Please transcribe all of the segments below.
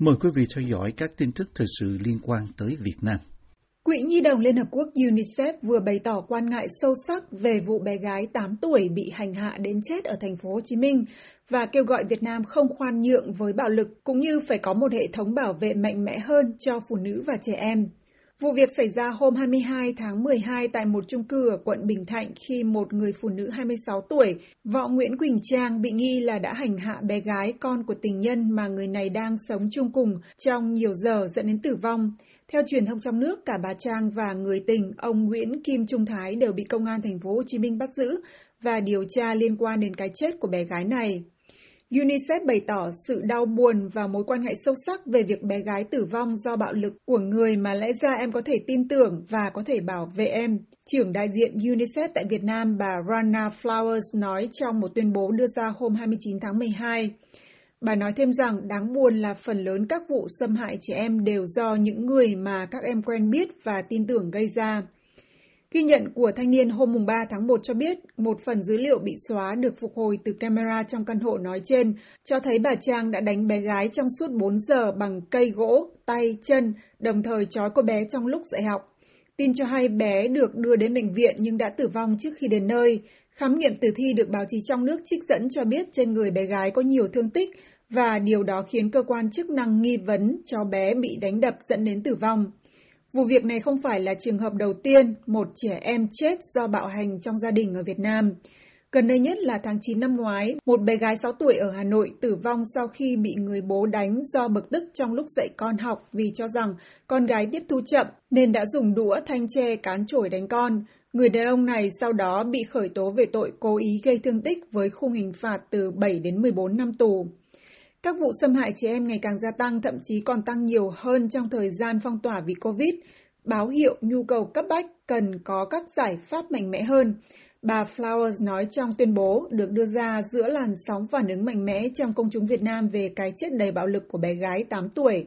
Mời quý vị theo dõi các tin tức thời sự liên quan tới Việt Nam. Quỹ Nhi đồng Liên Hợp Quốc UNICEF vừa bày tỏ quan ngại sâu sắc về vụ bé gái 8 tuổi bị hành hạ đến chết ở thành phố Hồ Chí Minh và kêu gọi Việt Nam không khoan nhượng với bạo lực cũng như phải có một hệ thống bảo vệ mạnh mẽ hơn cho phụ nữ và trẻ em. Vụ việc xảy ra hôm 22 tháng 12 tại một chung cư ở quận Bình Thạnh khi một người phụ nữ 26 tuổi, vợ Nguyễn Quỳnh Trang bị nghi là đã hành hạ bé gái con của tình nhân mà người này đang sống chung cùng trong nhiều giờ dẫn đến tử vong. Theo truyền thông trong nước, cả bà Trang và người tình, ông Nguyễn Kim Trung Thái đều bị công an thành phố Hồ Chí Minh bắt giữ và điều tra liên quan đến cái chết của bé gái này. UNICEF bày tỏ sự đau buồn và mối quan ngại sâu sắc về việc bé gái tử vong do bạo lực của người mà lẽ ra em có thể tin tưởng và có thể bảo vệ em. Trưởng đại diện UNICEF tại Việt Nam, bà Rana Flowers nói trong một tuyên bố đưa ra hôm 29 tháng 12. Bà nói thêm rằng đáng buồn là phần lớn các vụ xâm hại trẻ em đều do những người mà các em quen biết và tin tưởng gây ra. Ghi nhận của Thanh Niên hôm 3 tháng 1 cho biết một phần dữ liệu bị xóa được phục hồi từ camera trong căn hộ nói trên cho thấy bà Trang đã đánh bé gái trong suốt 4 giờ bằng cây gỗ, tay, chân, đồng thời trói cô bé trong lúc dạy học. Tin cho hay bé được đưa đến bệnh viện nhưng đã tử vong trước khi đến nơi. Khám nghiệm tử thi được báo chí trong nước trích dẫn cho biết trên người bé gái có nhiều thương tích và điều đó khiến cơ quan chức năng nghi vấn cháu bé bị đánh đập dẫn đến tử vong. Vụ việc này không phải là trường hợp đầu tiên một trẻ em chết do bạo hành trong gia đình ở Việt Nam. Gần đây nhất là tháng 9 năm ngoái, một bé gái 6 tuổi ở Hà Nội tử vong sau khi bị người bố đánh do bực tức trong lúc dạy con học vì cho rằng con gái tiếp thu chậm nên đã dùng đũa thanh tre cán chổi đánh con. Người đàn ông này sau đó bị khởi tố về tội cố ý gây thương tích với khung hình phạt từ 7 đến 14 năm tù. Các vụ xâm hại trẻ em ngày càng gia tăng, thậm chí còn tăng nhiều hơn trong thời gian phong tỏa vì COVID, báo hiệu nhu cầu cấp bách cần có các giải pháp mạnh mẽ hơn. Bà Flowers nói trong tuyên bố được đưa ra giữa làn sóng phản ứng mạnh mẽ trong công chúng Việt Nam về cái chết đầy bạo lực của bé gái 8 tuổi.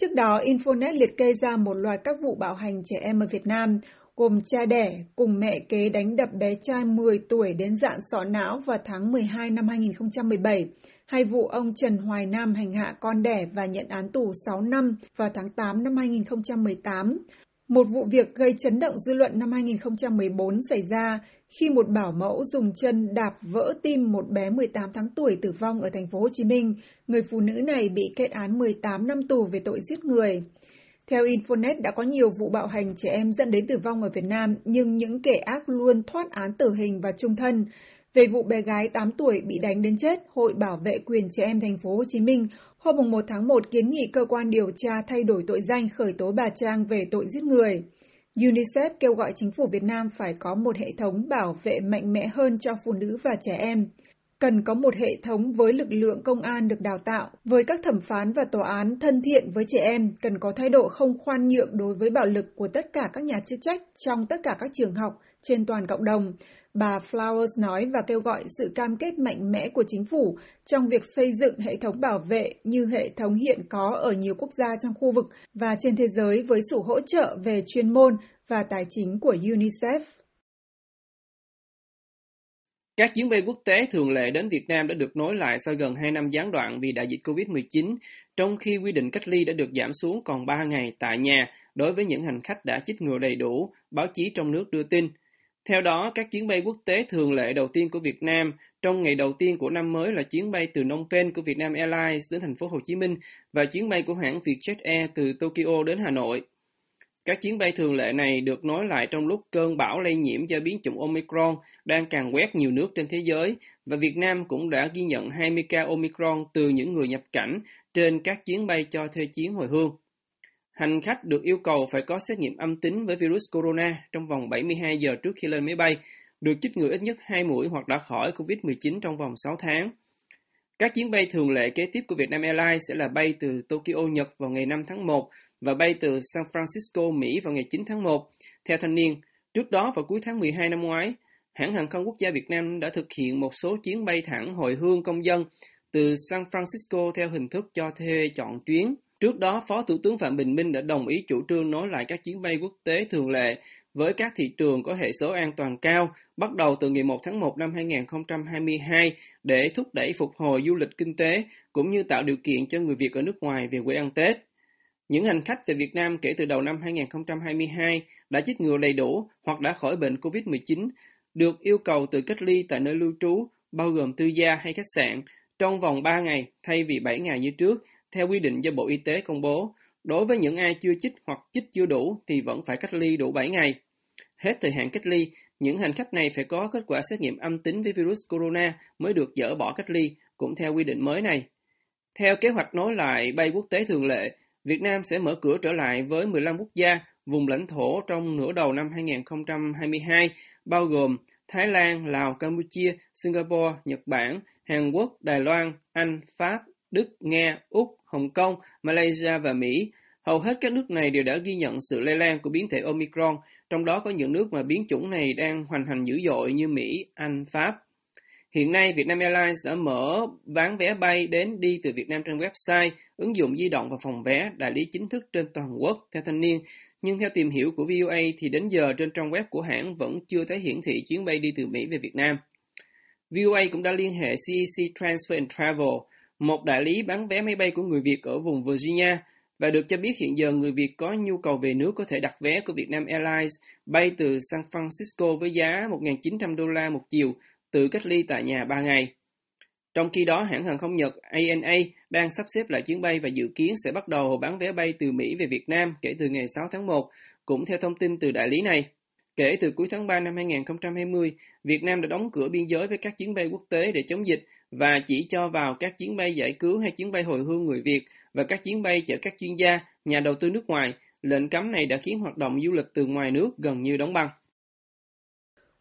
Trước đó, Infonet liệt kê ra một loạt các vụ bạo hành trẻ em ở Việt Nam, gồm cha đẻ cùng mẹ kế đánh đập bé trai 10 tuổi đến rạn sọ não vào tháng 12 năm 2017, hay vụ ông Trần Hoài Nam hành hạ con đẻ và nhận án tù 6 năm vào tháng 8 năm 2018. Một vụ việc gây chấn động dư luận năm 2014 xảy ra khi một bảo mẫu dùng chân đạp vỡ tim một bé 18 tháng tuổi tử vong ở thành phố Hồ Chí Minh. Người phụ nữ này bị kết án 18 năm tù về tội giết người. Theo Infonet, đã có nhiều vụ bạo hành trẻ em dẫn đến tử vong ở Việt Nam, nhưng những kẻ ác luôn thoát án tử hình và chung thân. Về vụ bé gái 8 tuổi bị đánh đến chết, Hội Bảo vệ quyền trẻ em thành phố Hồ Chí Minh hôm 1 tháng 1 kiến nghị cơ quan điều tra thay đổi tội danh khởi tố bà Trang về tội giết người. UNICEF kêu gọi chính phủ Việt Nam phải có một hệ thống bảo vệ mạnh mẽ hơn cho phụ nữ và trẻ em. Cần có một hệ thống với lực lượng công an được đào tạo, với các thẩm phán và tòa án thân thiện với trẻ em, cần có thái độ không khoan nhượng đối với bạo lực của tất cả các nhà chức trách trong tất cả các trường học trên toàn cộng đồng. Bà Flowers nói và kêu gọi sự cam kết mạnh mẽ của chính phủ trong việc xây dựng hệ thống bảo vệ như hệ thống hiện có ở nhiều quốc gia trong khu vực và trên thế giới với sự hỗ trợ về chuyên môn và tài chính của UNICEF. Các chuyến bay quốc tế thường lệ đến Việt Nam đã được nối lại sau gần 2 năm gián đoạn vì đại dịch COVID-19, trong khi quy định cách ly đã được giảm xuống còn 3 ngày tại nhà đối với những hành khách đã chích ngừa đầy đủ, báo chí trong nước đưa tin. Theo đó, các chuyến bay quốc tế thường lệ đầu tiên của Việt Nam trong ngày đầu tiên của năm mới là chuyến bay từ Phnom Penh của Vietnam Airlines đến thành phố Hồ Chí Minh và chuyến bay của hãng Vietjet Air từ Tokyo đến Hà Nội. Các chuyến bay thường lệ này được nối lại trong lúc cơn bão lây nhiễm do biến chủng Omicron đang càn quét nhiều nước trên thế giới và Việt Nam cũng đã ghi nhận 20 ca Omicron từ những người nhập cảnh trên các chuyến bay cho thuê chuyến hồi hương. Hành khách được yêu cầu phải có xét nghiệm âm tính với virus corona trong vòng 72 giờ trước khi lên máy bay, được chích ngừa ít nhất 2 mũi hoặc đã khỏi COVID-19 trong vòng 6 tháng. Các chuyến bay thường lệ kế tiếp của Vietnam Airlines sẽ là bay từ Tokyo, Nhật vào ngày 5 tháng 1 và bay từ San Francisco, Mỹ vào ngày 9 tháng 1. Theo Thanh Niên, trước đó vào cuối tháng 12 năm ngoái, hãng hàng không quốc gia Việt Nam đã thực hiện một số chuyến bay thẳng hồi hương công dân từ San Francisco theo hình thức cho thuê chọn tuyến. Trước đó, Phó Thủ tướng Phạm Bình Minh đã đồng ý chủ trương nối lại các chuyến bay quốc tế thường lệ với các thị trường có hệ số an toàn cao bắt đầu từ ngày 1 tháng 1 năm 2022 để thúc đẩy phục hồi du lịch kinh tế cũng như tạo điều kiện cho người Việt ở nước ngoài về quê ăn Tết. Những hành khách từ Việt Nam kể từ đầu năm 2022 đã chích ngừa đầy đủ hoặc đã khỏi bệnh COVID-19 được yêu cầu tự cách ly tại nơi lưu trú, bao gồm tư gia hay khách sạn, trong vòng 3 ngày thay vì 7 ngày như trước, theo quy định do Bộ Y tế công bố. Đối với những ai chưa chích hoặc chích chưa đủ thì vẫn phải cách ly đủ 7 ngày. Hết thời hạn cách ly, những hành khách này phải có kết quả xét nghiệm âm tính với virus corona mới được dỡ bỏ cách ly, cũng theo quy định mới này. Theo kế hoạch nối lại bay quốc tế thường lệ, Việt Nam sẽ mở cửa trở lại với 15 quốc gia, vùng lãnh thổ trong nửa đầu năm 2022, bao gồm Thái Lan, Lào, Campuchia, Singapore, Nhật Bản, Hàn Quốc, Đài Loan, Anh, Pháp, Đức, Nga, Úc, Hồng Kông, Malaysia và Mỹ. Hầu hết các nước này đều đã ghi nhận sự lây lan của biến thể Omicron, trong đó có những nước mà biến chủng này đang hoành hành dữ dội như Mỹ, Anh, Pháp. Hiện nay, Vietnam Airlines đã mở bán vé bay đến đi từ Việt Nam trên website, ứng dụng di động và phòng vé, đại lý chính thức trên toàn quốc, theo Thanh Niên. Nhưng theo tìm hiểu của VOA thì đến giờ trên trang web của hãng vẫn chưa thấy hiển thị chuyến bay đi từ Mỹ về Việt Nam. VOA cũng đã liên hệ CDC Transfer and Travel, một đại lý bán vé máy bay của người Việt ở vùng Virginia, và được cho biết hiện giờ người Việt có nhu cầu về nước có thể đặt vé của Vietnam Airlines bay từ San Francisco với giá $1.900 một chiều, tự cách ly tại nhà 3 ngày. Trong khi đó, hãng hàng không Nhật ANA đang sắp xếp lại chuyến bay và dự kiến sẽ bắt đầu bán vé bay từ Mỹ về Việt Nam kể từ ngày 6 tháng 1, cũng theo thông tin từ đại lý này. Kể từ cuối tháng 3 năm 2020, Việt Nam đã đóng cửa biên giới với các chuyến bay quốc tế để chống dịch và chỉ cho vào các chuyến bay giải cứu hay chuyến bay hồi hương người Việt và các chuyến bay chở các chuyên gia, nhà đầu tư nước ngoài. Lệnh cấm này đã khiến hoạt động du lịch từ ngoài nước gần như đóng băng.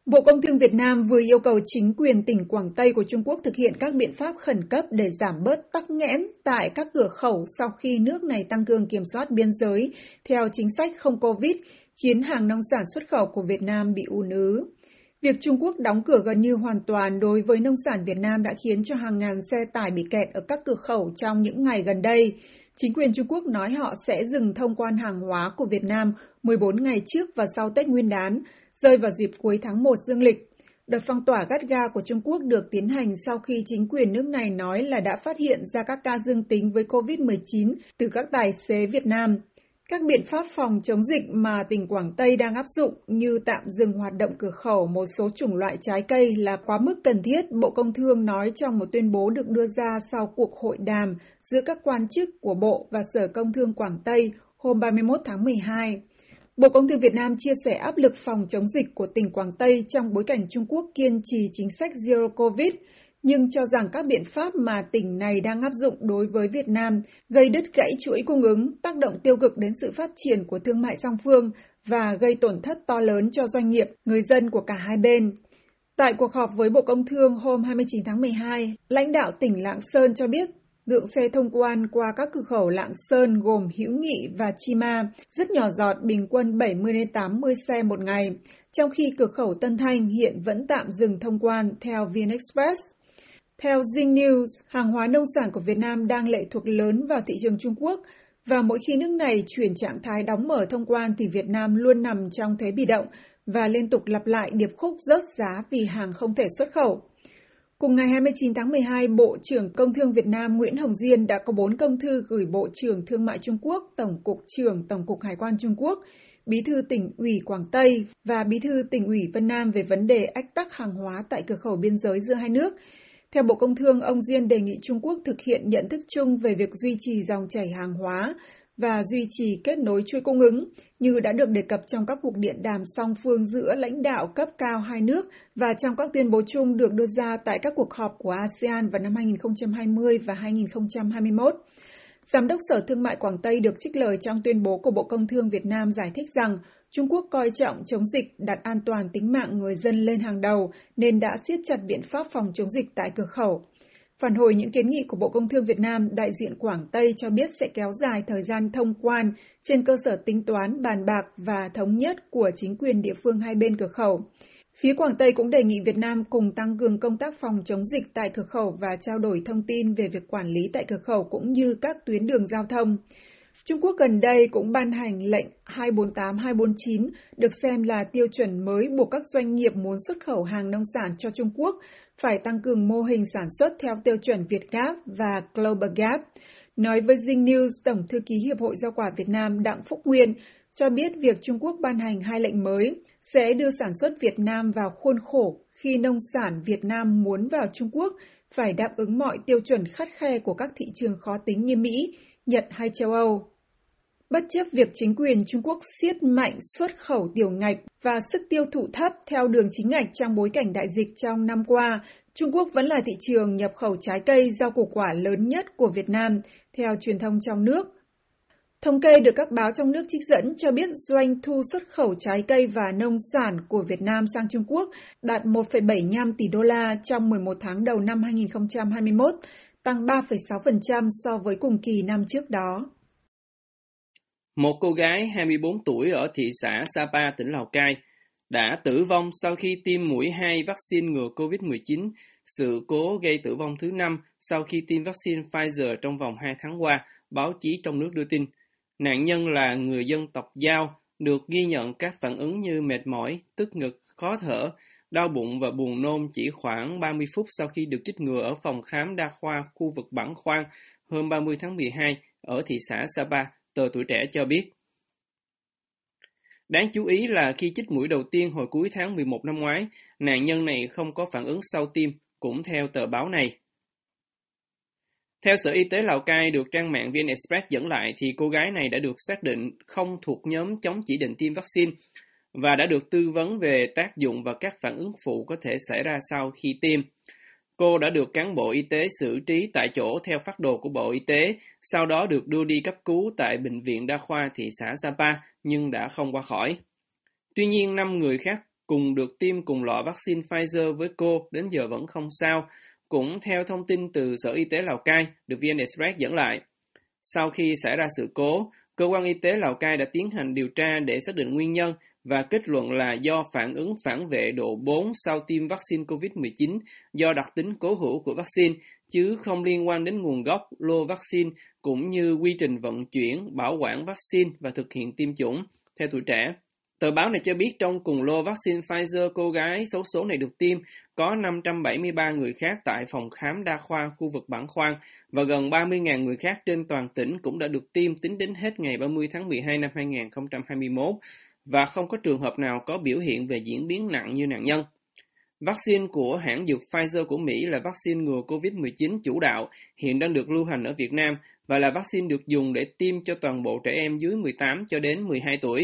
Bộ Công Thương Việt Nam vừa yêu cầu chính quyền tỉnh Quảng Tây của Trung Quốc thực hiện các biện pháp khẩn cấp để giảm bớt tắc nghẽn tại các cửa khẩu sau khi nước này tăng cường kiểm soát biên giới theo chính sách không Covid, khiến hàng nông sản xuất khẩu của Việt Nam bị ùn ứ. Việc Trung Quốc đóng cửa gần như hoàn toàn đối với nông sản Việt Nam đã khiến cho hàng ngàn xe tải bị kẹt ở các cửa khẩu trong những ngày gần đây. Chính quyền Trung Quốc nói họ sẽ dừng thông quan hàng hóa của Việt Nam 14 ngày trước và sau Tết Nguyên đán, rơi vào dịp cuối tháng 1 dương lịch. Đợt phong tỏa gắt ga của Trung Quốc được tiến hành sau khi chính quyền nước này nói là đã phát hiện ra các ca dương tính với COVID-19 từ các tài xế Việt Nam. Các biện pháp phòng chống dịch mà tỉnh Quảng Tây đang áp dụng như tạm dừng hoạt động cửa khẩu một số chủng loại trái cây là quá mức cần thiết, Bộ Công Thương nói trong một tuyên bố được đưa ra sau cuộc hội đàm giữa các quan chức của Bộ và Sở Công Thương Quảng Tây hôm 31 tháng 12. Bộ Công Thương Việt Nam chia sẻ áp lực phòng chống dịch của tỉnh Quảng Tây trong bối cảnh Trung Quốc kiên trì chính sách Zero Covid, nhưng cho rằng các biện pháp mà tỉnh này đang áp dụng đối với Việt Nam gây đứt gãy chuỗi cung ứng, tác động tiêu cực đến sự phát triển của thương mại song phương và gây tổn thất to lớn cho doanh nghiệp, người dân của cả hai bên. Tại cuộc họp với Bộ Công Thương hôm 29 tháng 12, lãnh đạo tỉnh Lạng Sơn cho biết lượng xe thông quan qua các cửa khẩu Lạng Sơn gồm Hữu Nghị và Chi Ma rất nhỏ giọt, bình quân 70-80 xe một ngày, trong khi cửa khẩu Tân Thanh hiện vẫn tạm dừng thông quan theo VnExpress. Theo Zing News, hàng hóa nông sản của Việt Nam đang lệ thuộc lớn vào thị trường Trung Quốc và mỗi khi nước này chuyển trạng thái đóng mở thông quan thì Việt Nam luôn nằm trong thế bị động và liên tục lặp lại điệp khúc rớt giá vì hàng không thể xuất khẩu. Cùng ngày 29 tháng 12, Bộ trưởng Công Thương Việt Nam Nguyễn Hồng Diên đã có 4 công thư gửi Bộ trưởng Thương mại Trung Quốc, Tổng cục trưởng Tổng cục Hải quan Trung Quốc, Bí thư tỉnh ủy Quảng Tây và Bí thư tỉnh ủy Vân Nam về vấn đề ách tắc hàng hóa tại cửa khẩu biên giới giữa hai nước. Theo Bộ Công Thương, ông Diên đề nghị Trung Quốc thực hiện nhận thức chung về việc duy trì dòng chảy hàng hóa và duy trì kết nối chuỗi cung ứng, như đã được đề cập trong các cuộc điện đàm song phương giữa lãnh đạo cấp cao hai nước và trong các tuyên bố chung được đưa ra tại các cuộc họp của ASEAN vào năm 2020 và 2021. Giám đốc Sở Thương mại Quảng Tây được trích lời trong tuyên bố của Bộ Công Thương Việt Nam giải thích rằng Trung Quốc coi trọng chống dịch, đặt an toàn tính mạng người dân lên hàng đầu nên đã siết chặt biện pháp phòng chống dịch tại cửa khẩu. Phản hồi những kiến nghị của Bộ Công Thương Việt Nam, đại diện Quảng Tây cho biết sẽ kéo dài thời gian thông quan trên cơ sở tính toán, bàn bạc và thống nhất của chính quyền địa phương hai bên cửa khẩu. Phía Quảng Tây cũng đề nghị Việt Nam cùng tăng cường công tác phòng chống dịch tại cửa khẩu và trao đổi thông tin về việc quản lý tại cửa khẩu cũng như các tuyến đường giao thông. Trung Quốc gần đây cũng ban hành lệnh 248-249 được xem là tiêu chuẩn mới buộc các doanh nghiệp muốn xuất khẩu hàng nông sản cho Trung Quốc phải tăng cường mô hình sản xuất theo tiêu chuẩn Việt Gap và Global Gap. Nói với Zing News, Tổng thư ký Hiệp hội Rau quả Việt Nam Đặng Phúc Nguyên cho biết việc Trung Quốc ban hành hai lệnh mới sẽ đưa sản xuất Việt Nam vào khuôn khổ khi nông sản Việt Nam muốn vào Trung Quốc phải đáp ứng mọi tiêu chuẩn khắt khe của các thị trường khó tính như Mỹ, Nhật hay châu Âu. Bất chấp việc chính quyền Trung Quốc siết mạnh xuất khẩu tiểu ngạch và sức tiêu thụ thấp theo đường chính ngạch trong bối cảnh đại dịch trong năm qua, Trung Quốc vẫn là thị trường nhập khẩu trái cây, rau củ quả lớn nhất của Việt Nam, theo truyền thông trong nước. Thống kê được các báo trong nước trích dẫn cho biết doanh thu xuất khẩu trái cây và nông sản của Việt Nam sang Trung Quốc đạt 1,75 tỷ đô la trong 11 tháng đầu năm 2021, tăng 3,6% so với cùng kỳ năm trước đó. Một cô gái 24 tuổi ở thị xã Sapa, tỉnh Lào Cai đã tử vong sau khi tiêm mũi 2 vaccine ngừa COVID-19, sự cố gây tử vong thứ 5 sau khi tiêm vaccine Pfizer trong vòng 2 tháng qua, báo chí trong nước đưa tin. Nạn nhân là người dân tộc Dao, được ghi nhận các phản ứng như mệt mỏi, tức ngực, khó thở, đau bụng và buồn nôn chỉ khoảng 30 phút sau khi được chích ngừa ở phòng khám đa khoa khu vực Bản Khoang hôm 30 tháng 12 ở thị xã Sapa, tờ Tuổi Trẻ cho biết. Đáng chú ý là khi chích mũi đầu tiên hồi cuối tháng 11 năm ngoái, nạn nhân này không có phản ứng sau tiêm, cũng theo tờ báo này. Theo Sở Y tế Lào Cai được trang mạng VN Express dẫn lại thì cô gái này đã được xác định không thuộc nhóm chống chỉ định tiêm vaccine và đã được tư vấn về tác dụng và các phản ứng phụ có thể xảy ra sau khi tiêm. Cô đã được cán bộ y tế xử trí tại chỗ theo phác đồ của Bộ Y tế, sau đó được đưa đi cấp cứu tại Bệnh viện Đa khoa thị xã Sapa nhưng đã không qua khỏi. Tuy nhiên, 5 người khác cùng được tiêm cùng lọ vaccine Pfizer với cô đến giờ vẫn không sao, cũng theo thông tin từ Sở Y tế Lào Cai được VN Express dẫn lại. Sau khi xảy ra sự cố, Cơ quan Y tế Lào Cai đã tiến hành điều tra để xác định nguyên nhân và kết luận là do phản ứng phản vệ độ 4 sau tiêm vaccine COVID-19 do đặc tính cố hữu của vaccine, chứ không liên quan đến nguồn gốc, lô vaccine, cũng như quy trình vận chuyển, bảo quản vaccine và thực hiện tiêm chủng, theo Tuổi Trẻ. Tờ báo này cho biết trong cùng lô vaccine Pfizer cô gái xấu số này được tiêm có 573 người khác tại phòng khám đa khoa khu vực Bản Khoang và gần 30.000 người khác trên toàn tỉnh cũng đã được tiêm tính đến hết ngày 30 tháng 12 năm 2021 và không có trường hợp nào có biểu hiện về diễn biến nặng như nạn nhân. Vaccine của hãng dược Pfizer của Mỹ là vaccine ngừa COVID-19 chủ đạo, hiện đang được lưu hành ở Việt Nam và là vaccine được dùng để tiêm cho toàn bộ trẻ em dưới 18 cho đến 12 tuổi.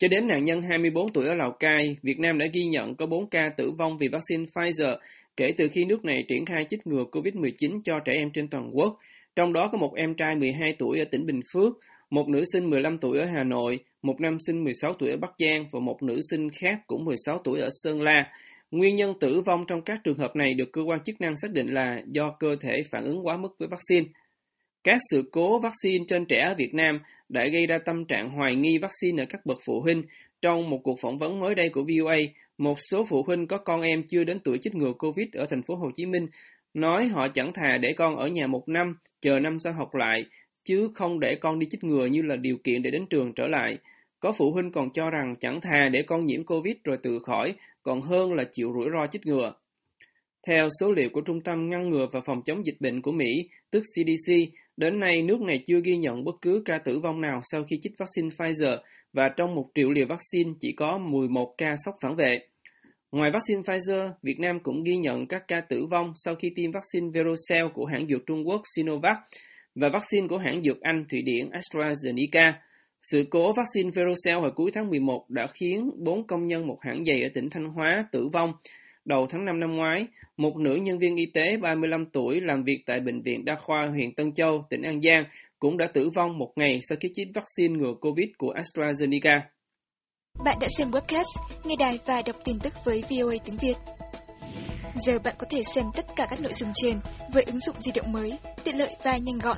Cho đến nạn nhân 24 tuổi ở Lào Cai, Việt Nam đã ghi nhận có 4 ca tử vong vì vaccine Pfizer kể từ khi nước này triển khai chích ngừa COVID-19 cho trẻ em trên toàn quốc. Trong đó có một em trai 12 tuổi ở tỉnh Bình Phước, một nữ sinh 15 tuổi ở Hà Nội, một nam sinh 16 tuổi ở Bắc Giang và một nữ sinh khác cũng 16 tuổi ở Sơn La. Nguyên nhân tử vong trong các trường hợp này được cơ quan chức năng xác định là do cơ thể phản ứng quá mức với vaccine. Các sự cố vaccine trên trẻ ở Việt Nam đã gây ra tâm trạng hoài nghi vaccine ở các bậc phụ huynh. Trong một cuộc phỏng vấn mới đây của VOA, một số phụ huynh có con em chưa đến tuổi chích ngừa Covid ở thành phố Hồ Chí Minh nói họ chẳng thà để con ở nhà 1 năm, chờ năm sau học lại, chứ không để con đi chích ngừa như là điều kiện để đến trường trở lại. Có phụ huynh còn cho rằng chẳng thà để con nhiễm Covid rồi tự khỏi, còn hơn là chịu rủi ro chích ngừa. Theo số liệu của Trung tâm Ngăn ngừa và Phòng chống dịch bệnh của Mỹ, tức CDC, đến nay nước này chưa ghi nhận bất cứ ca tử vong nào sau khi chích vaccine Pfizer và trong 1 triệu liều vaccine chỉ có 11 ca sốc phản vệ. Ngoài vaccine Pfizer, Việt Nam cũng ghi nhận các ca tử vong sau khi tiêm vaccine Verocell của hãng dược Trung Quốc Sinovac và vaccine của hãng dược Anh, Thụy Điển AstraZeneca. Sự cố vaccine Verocell hồi cuối tháng 11 đã khiến 4 công nhân một hãng giày ở tỉnh Thanh Hóa tử vong. Đầu tháng 5 năm ngoái, một nữ nhân viên y tế 35 tuổi làm việc tại Bệnh viện Đa khoa huyện Tân Châu, tỉnh An Giang, cũng đã tử vong 1 ngày sau khi chích vaccine ngừa Covid của AstraZeneca. Bạn đã xem webcast, nghe đài và đọc tin tức với VOA tiếng Việt. Giờ bạn có thể xem tất cả các nội dung trên với ứng dụng di động mới, tiện lợi và nhanh gọn.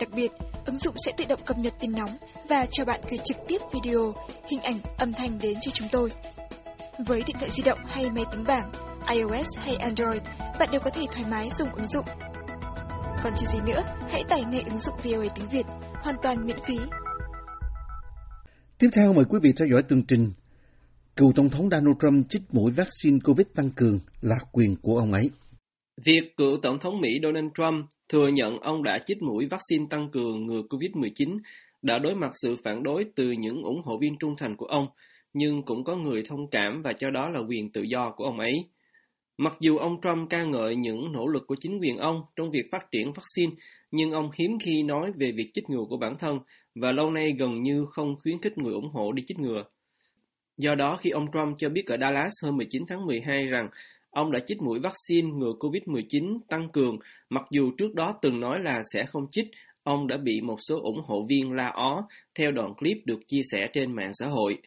Đặc biệt, ứng dụng sẽ tự động cập nhật tin nóng và cho bạn gửi trực tiếp video, hình ảnh, âm thanh đến cho chúng tôi. Với điện thoại di động hay máy tính bảng, iOS hay Android, bạn đều có thể thoải mái dùng ứng dụng. Còn chờ gì nữa, hãy tải ngay ứng dụng VOA tiếng Việt, hoàn toàn miễn phí. Tiếp theo mời quý vị theo dõi tường trình. Cựu Tổng thống Donald Trump chích mũi vaccine COVID tăng cường là quyền của ông ấy. Việc cựu Tổng thống Mỹ Donald Trump thừa nhận ông đã chích mũi vaccine tăng cường ngừa COVID-19 đã đối mặt sự phản đối từ những ủng hộ viên trung thành của ông, nhưng cũng có người thông cảm và cho đó là quyền tự do của ông ấy. Mặc dù ông Trump ca ngợi những nỗ lực của chính quyền ông trong việc phát triển vaccine, nhưng ông hiếm khi nói về việc chích ngừa của bản thân và lâu nay gần như không khuyến khích người ủng hộ đi chích ngừa. Do đó, khi ông Trump cho biết ở Dallas hôm 19 tháng 12 rằng ông đã chích mũi vaccine ngừa COVID-19 tăng cường, mặc dù trước đó từng nói là sẽ không chích, ông đã bị một số ủng hộ viên la ó theo đoạn clip được chia sẻ trên mạng xã hội.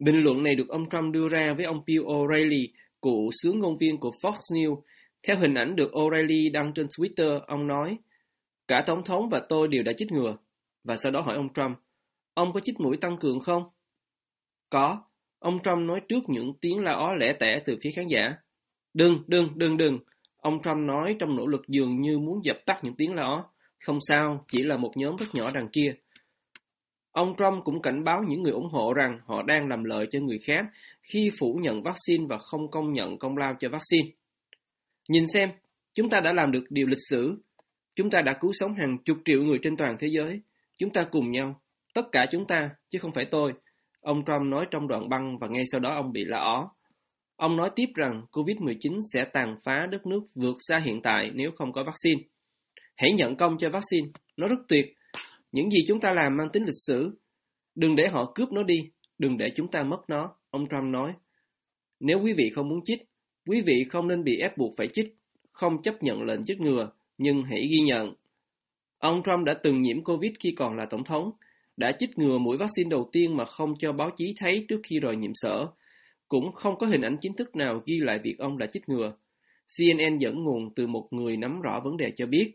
Bình luận này được ông Trump đưa ra với ông Bill O'Reilly, cựu xướng ngôn viên của Fox News. Theo hình ảnh được O'Reilly đăng trên Twitter, ông nói, "Cả Tổng thống và tôi đều đã chích ngừa." Và sau đó hỏi ông Trump, "Ông có chích mũi tăng cường không?" "Có." Ông Trump nói trước những tiếng la ó lẻ tẻ từ phía khán giả. Đừng. Ông Trump nói trong nỗ lực dường như muốn dập tắt những tiếng la ó. Không sao, chỉ là một nhóm rất nhỏ đằng kia. Ông Trump cũng cảnh báo những người ủng hộ rằng họ đang làm lợi cho người khác khi phủ nhận vaccine và không công nhận công lao cho vaccine. Nhìn xem, chúng ta đã làm được điều lịch sử. Chúng ta đã cứu sống hàng chục triệu người trên toàn thế giới. Chúng ta cùng nhau, tất cả chúng ta, chứ không phải tôi. Ông Trump nói trong đoạn băng và ngay sau đó ông bị la ó. Ông nói tiếp rằng COVID-19 sẽ tàn phá đất nước vượt xa hiện tại nếu không có vaccine. Hãy nhận công cho vaccine, nó rất tuyệt. Những gì chúng ta làm mang tính lịch sử. Đừng để họ cướp nó đi, đừng để chúng ta mất nó, ông Trump nói. Nếu quý vị không muốn chích, quý vị không nên bị ép buộc phải chích, không chấp nhận lệnh chích ngừa, nhưng hãy ghi nhận. Ông Trump đã từng nhiễm COVID khi còn là Tổng thống, đã chích ngừa mũi vaccine đầu tiên mà không cho báo chí thấy trước khi rồi nhiễm sở. Cũng không có hình ảnh chính thức nào ghi lại việc ông đã chích ngừa. CNN dẫn nguồn từ một người nắm rõ vấn đề cho biết.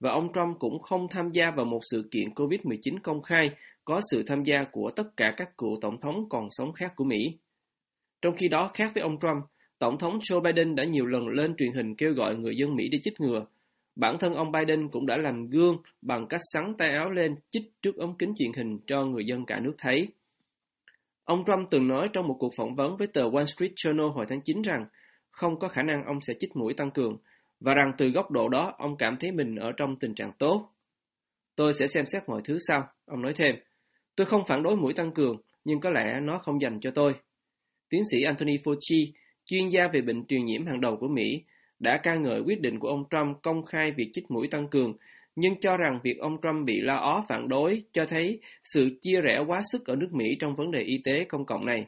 Và ông Trump cũng không tham gia vào một sự kiện COVID-19 công khai có sự tham gia của tất cả các cựu tổng thống còn sống khác của Mỹ. Trong khi đó, khác với ông Trump, Tổng thống Joe Biden đã nhiều lần lên truyền hình kêu gọi người dân Mỹ đi chích ngừa. Bản thân ông Biden cũng đã làm gương bằng cách xắn tay áo lên chích trước ống kính truyền hình cho người dân cả nước thấy. Ông Trump từng nói trong một cuộc phỏng vấn với tờ Wall Street Journal hồi tháng 9 rằng không có khả năng ông sẽ chích mũi tăng cường, và rằng từ góc độ đó ông cảm thấy mình ở trong tình trạng tốt. Tôi sẽ xem xét mọi thứ sau, ông nói thêm. Tôi không phản đối mũi tăng cường, nhưng có lẽ nó không dành cho tôi. Tiến sĩ Anthony Fauci, chuyên gia về bệnh truyền nhiễm hàng đầu của Mỹ, đã ca ngợi quyết định của ông Trump công khai việc chích mũi tăng cường, nhưng cho rằng việc ông Trump bị la ó phản đối cho thấy sự chia rẽ quá sức ở nước Mỹ trong vấn đề y tế công cộng này.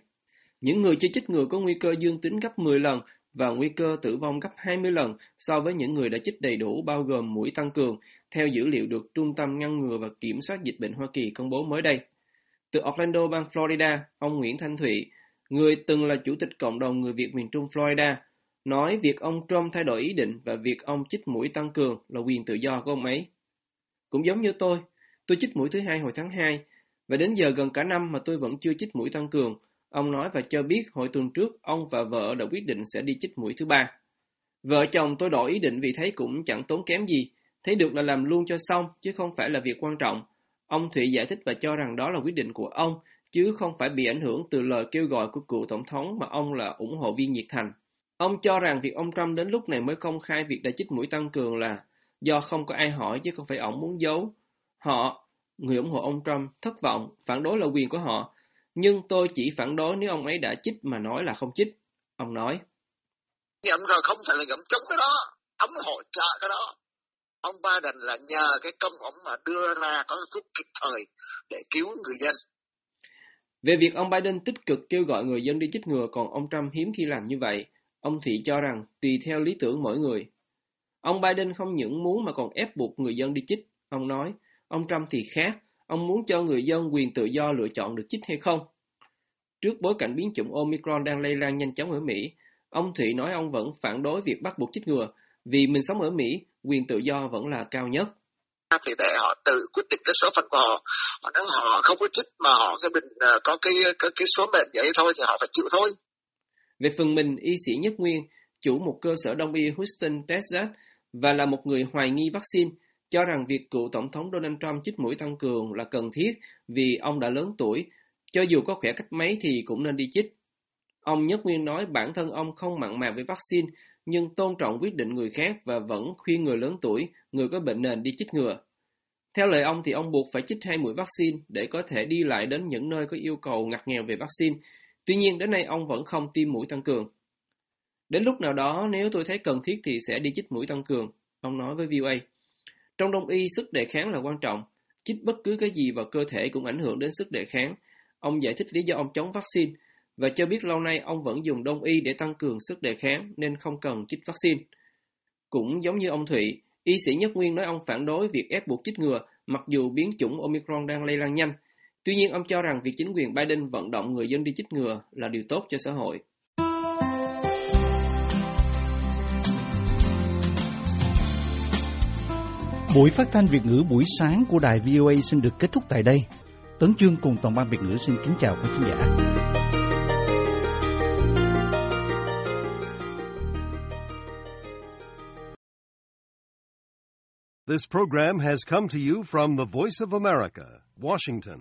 Những người chưa chích ngừa có nguy cơ dương tính gấp 10 lần và nguy cơ tử vong gấp 20 lần so với những người đã chích đầy đủ bao gồm mũi tăng cường, theo dữ liệu được Trung tâm Ngăn ngừa và Kiểm soát Dịch bệnh Hoa Kỳ công bố mới đây. Từ Orlando, bang Florida, ông Nguyễn Thanh Thủy, người từng là chủ tịch cộng đồng người Việt miền Trung Florida, nói việc ông Trump thay đổi ý định và việc ông chích mũi tăng cường là quyền tự do của ông ấy. Cũng giống như tôi chích mũi thứ hai hồi tháng 2, và đến giờ gần cả năm mà tôi vẫn chưa chích mũi tăng cường, ông nói và cho biết hồi tuần trước ông và vợ đã quyết định sẽ đi chích mũi thứ ba. Vợ chồng tôi đổi ý định vì thấy cũng chẳng tốn kém gì, thấy được là làm luôn cho xong chứ không phải là việc quan trọng. Ông Thụy giải thích và cho rằng đó là quyết định của ông, chứ không phải bị ảnh hưởng từ lời kêu gọi của cựu tổng thống mà ông là ủng hộ viên nhiệt thành. Ông cho rằng việc ông Trump đến lúc này mới công khai việc đã chích mũi tăng cường là do không có ai hỏi chứ không phải ông muốn giấu. Họ, người ủng hộ ông Trump, thất vọng, phản đối là quyền của họ. Nhưng tôi chỉ phản đối nếu ông ấy đã chích mà nói là không chích. Ông nói. Ngậm rồi không phải là ngậm chống cái đó. Ông hỗ trợ cái đó. Ông Biden là nhờ cái công ông mà đưa ra có thuốc kịp thời để cứu người dân. Về việc ông Biden tích cực kêu gọi người dân đi chích ngừa còn ông Trump hiếm khi làm như vậy, ông Thị cho rằng tùy theo lý tưởng mỗi người. Ông Biden không những muốn mà còn ép buộc người dân đi chích. Ông nói, ông Trump thì khác. Ông muốn cho người dân quyền tự do lựa chọn được chích hay không. Trước bối cảnh biến chủng Omicron đang lây lan nhanh chóng ở Mỹ, ông Thụy nói ông vẫn phản đối việc bắt buộc chích ngừa, vì mình sống ở Mỹ, quyền tự do vẫn là cao nhất. Thì để họ tự quyết định cái số phận của họ, họ nói họ không có chích mà họ có cái số mệnh vậy thôi thì họ phải chịu thôi. Về phần mình, y sĩ Nhất Nguyên, chủ một cơ sở đông y Houston, Texas và là một người hoài nghi vaccine, cho rằng việc cựu Tổng thống Donald Trump chích mũi tăng cường là cần thiết vì ông đã lớn tuổi, cho dù có khỏe cách mấy thì cũng nên đi chích. Ông Nhất Nguyên nói bản thân ông không mặn mà với vaccine, nhưng tôn trọng quyết định người khác và vẫn khuyên người lớn tuổi, người có bệnh nền đi chích ngừa. Theo lời ông thì ông buộc phải chích 2 mũi vaccine để có thể đi lại đến những nơi có yêu cầu ngặt nghèo về vaccine. Tuy nhiên, đến nay ông vẫn không tiêm mũi tăng cường. Đến lúc nào đó, nếu tôi thấy cần thiết thì sẽ đi chích mũi tăng cường, ông nói với VOA. Trong đông y, sức đề kháng là quan trọng. Chích bất cứ cái gì vào cơ thể cũng ảnh hưởng đến sức đề kháng. Ông giải thích lý do ông chống vaccine và cho biết lâu nay ông vẫn dùng đông y để tăng cường sức đề kháng nên không cần chích vaccine. Cũng giống như ông Thụy, y sĩ Nhất Nguyên nói ông phản đối việc ép buộc chích ngừa mặc dù biến chủng Omicron đang lây lan nhanh. Tuy nhiên, ông cho rằng việc chính quyền Biden vận động người dân đi chích ngừa là điều tốt cho xã hội. Buổi phát thanh Việt ngữ buổi sáng của đài VOA xin được kết thúc tại đây. Tấn Chương cùng toàn ban Việt ngữ xin kính chào quý khán giả. This program has come to you from the Voice of America, Washington.